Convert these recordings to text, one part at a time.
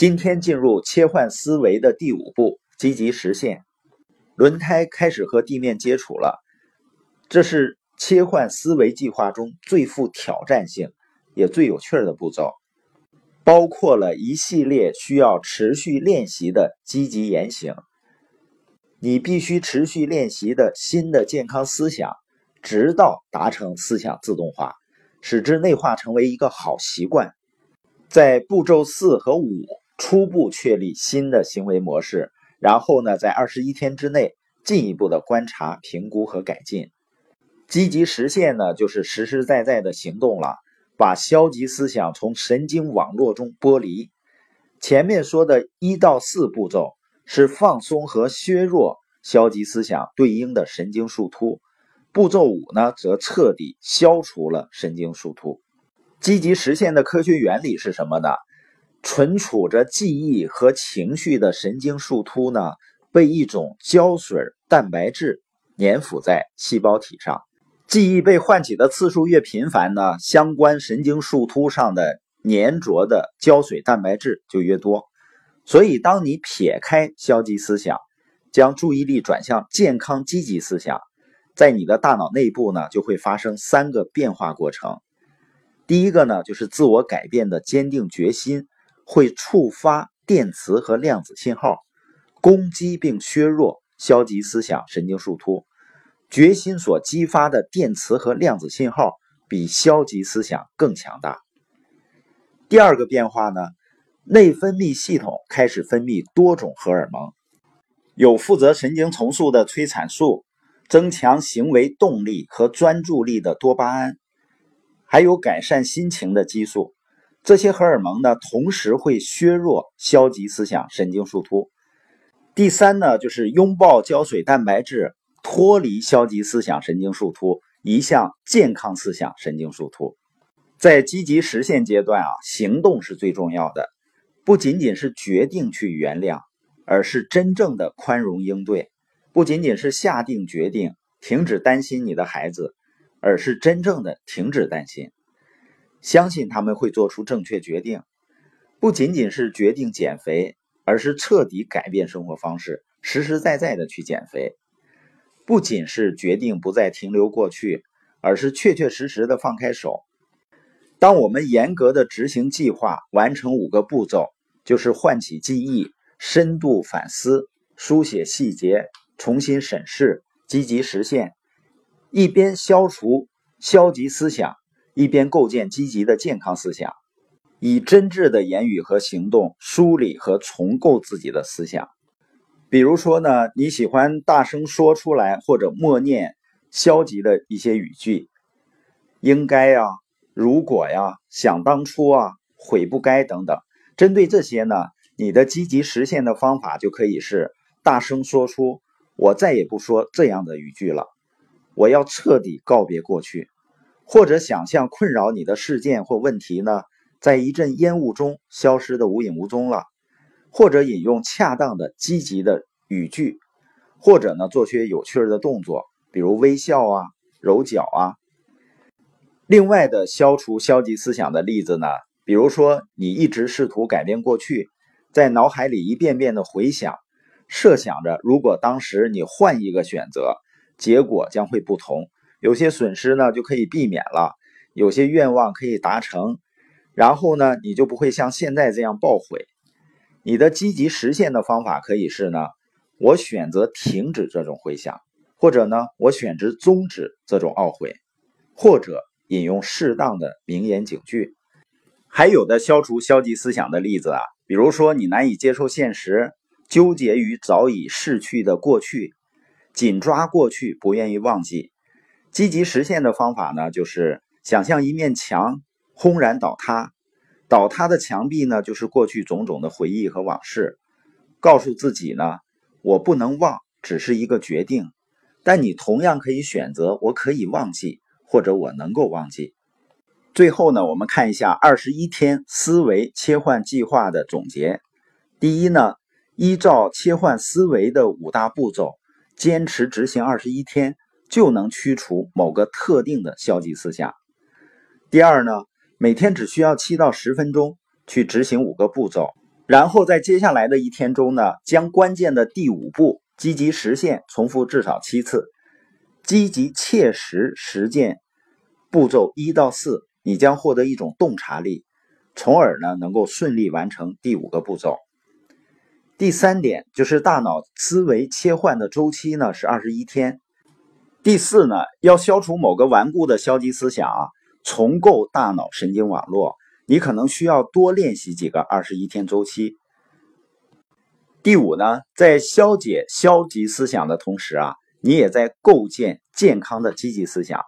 今天进入切换思维的第5步，积极实现。轮胎开始和地面接触了，这是切换思维计划中最富挑战性也最有趣的步骤，包括了一系列需要持续练习的积极言行。你必须持续练习的新的健康思想，直到达成思想自动化，使之内化成为一个好习惯。在步骤4和5初步确立新的行为模式，然后呢，在21天之内进一步的观察、评估和改进。积极实现呢，就是实实在在的行动了，把消极思想从神经网络中剥离。前面说的1到4步骤是放松和削弱消极思想对应的神经树突，步骤5呢，则彻底消除了神经树突。积极实现的科学原理是什么呢？存储着记忆和情绪的神经树突呢，被一种胶水蛋白质粘附在细胞体上。记忆被唤起的次数越频繁呢，相关神经树突上的粘着的胶水蛋白质就越多。所以当你撇开消极思想，将注意力转向健康积极思想，在你的大脑内部呢，就会发生3个变化过程。第一个呢，就是自我改变的坚定决心会触发电磁和量子信号，攻击并削弱消极思想神经树突。决心所激发的电磁和量子信号比消极思想更强大。第二个变化呢，内分泌系统开始分泌多种荷尔蒙，有负责神经重塑的催产素，增强行为动力和专注力的多巴胺，还有改善心情的激素。这些荷尔蒙呢，同时会削弱消极思想神经树突。第3呢，就是拥抱胶水蛋白质，脱离消极思想神经树突，移向健康思想神经树突。在积极实现阶段啊，行动是最重要的，不仅仅是决定去原谅，而是真正的宽容应对；不仅仅是下定决定停止担心你的孩子，而是真正的停止担心，相信他们会做出正确决定。不仅仅是决定减肥，而是彻底改变生活方式，实实在在的去减肥。不仅是决定不再停留过去，而是确确实实的放开手。当我们严格的执行计划，完成5个步骤，就是唤起记忆、深度反思、书写细节、重新审视、积极实现，一边消除消极思想，一边构建积极的健康思想，以真挚的言语和行动梳理和重构自己的思想。比如说呢，你喜欢大声说出来或者默念消极的一些语句，应该啊、如果呀、想当初啊、悔不该等等。针对这些呢，你的积极实现的方法就可以是大声说出我再也不说这样的语句了，我要彻底告别过去。或者想象困扰你的事件或问题呢，在一阵烟雾中消失的无影无踪了。或者引用恰当的积极的语句，或者呢做些有趣的动作，比如微笑啊、揉脚啊。另外的消除消极思想的例子呢，比如说你一直试图改变过去，在脑海里一遍遍的回想，设想着如果当时你换一个选择，结果将会不同。有些损失呢就可以避免了，有些愿望可以达成，然后呢你就不会像现在这样懊悔。你的积极实现的方法可以是呢，我选择停止这种回想，或者呢我选择终止这种懊悔，或者引用适当的名言警句。还有的消除消极思想的例子啊，比如说你难以接受现实，纠结于早已逝去的过去，紧抓过去不愿意忘记。积极实现的方法呢，就是想象一面墙轰然倒塌，倒塌的墙壁呢，就是过去种种的回忆和往事。告诉自己呢，我不能忘只是一个决定，但你同样可以选择我可以忘记，或者我能够忘记。最后呢，我们看一下21天思维切换计划的总结。第一呢，依照切换思维的5大步骤，坚持执行21天。就能驱除某个特定的消极思想。第二呢，每天只需要7到10分钟去执行5个步骤，然后在接下来的一天中呢，将关键的第五步积极实现重复至少7次，积极切实实践步骤1到4，你将获得一种洞察力，从而呢能够顺利完成第5个步骤。第3点就是大脑思维切换的周期呢是21天。第4呢，要消除某个顽固的消极思想啊，重构大脑神经网络，你可能需要多练习几个21天周期。第5呢，在消解消极思想的同时啊，你也在构建健康的积极思想。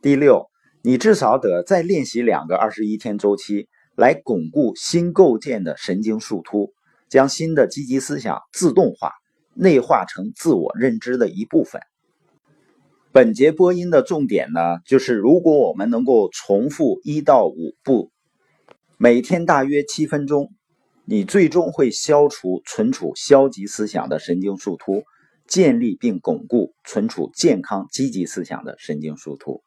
第6，你至少得再练习2个21天周期，来巩固新构建的神经树突，将新的积极思想自动化，内化成自我认知的一部分。本节播音的重点呢，就是如果我们能够重复1到5步，每天大约7分钟，你最终会消除存储消极思想的神经树突，建立并巩固存储健康积极思想的神经树突。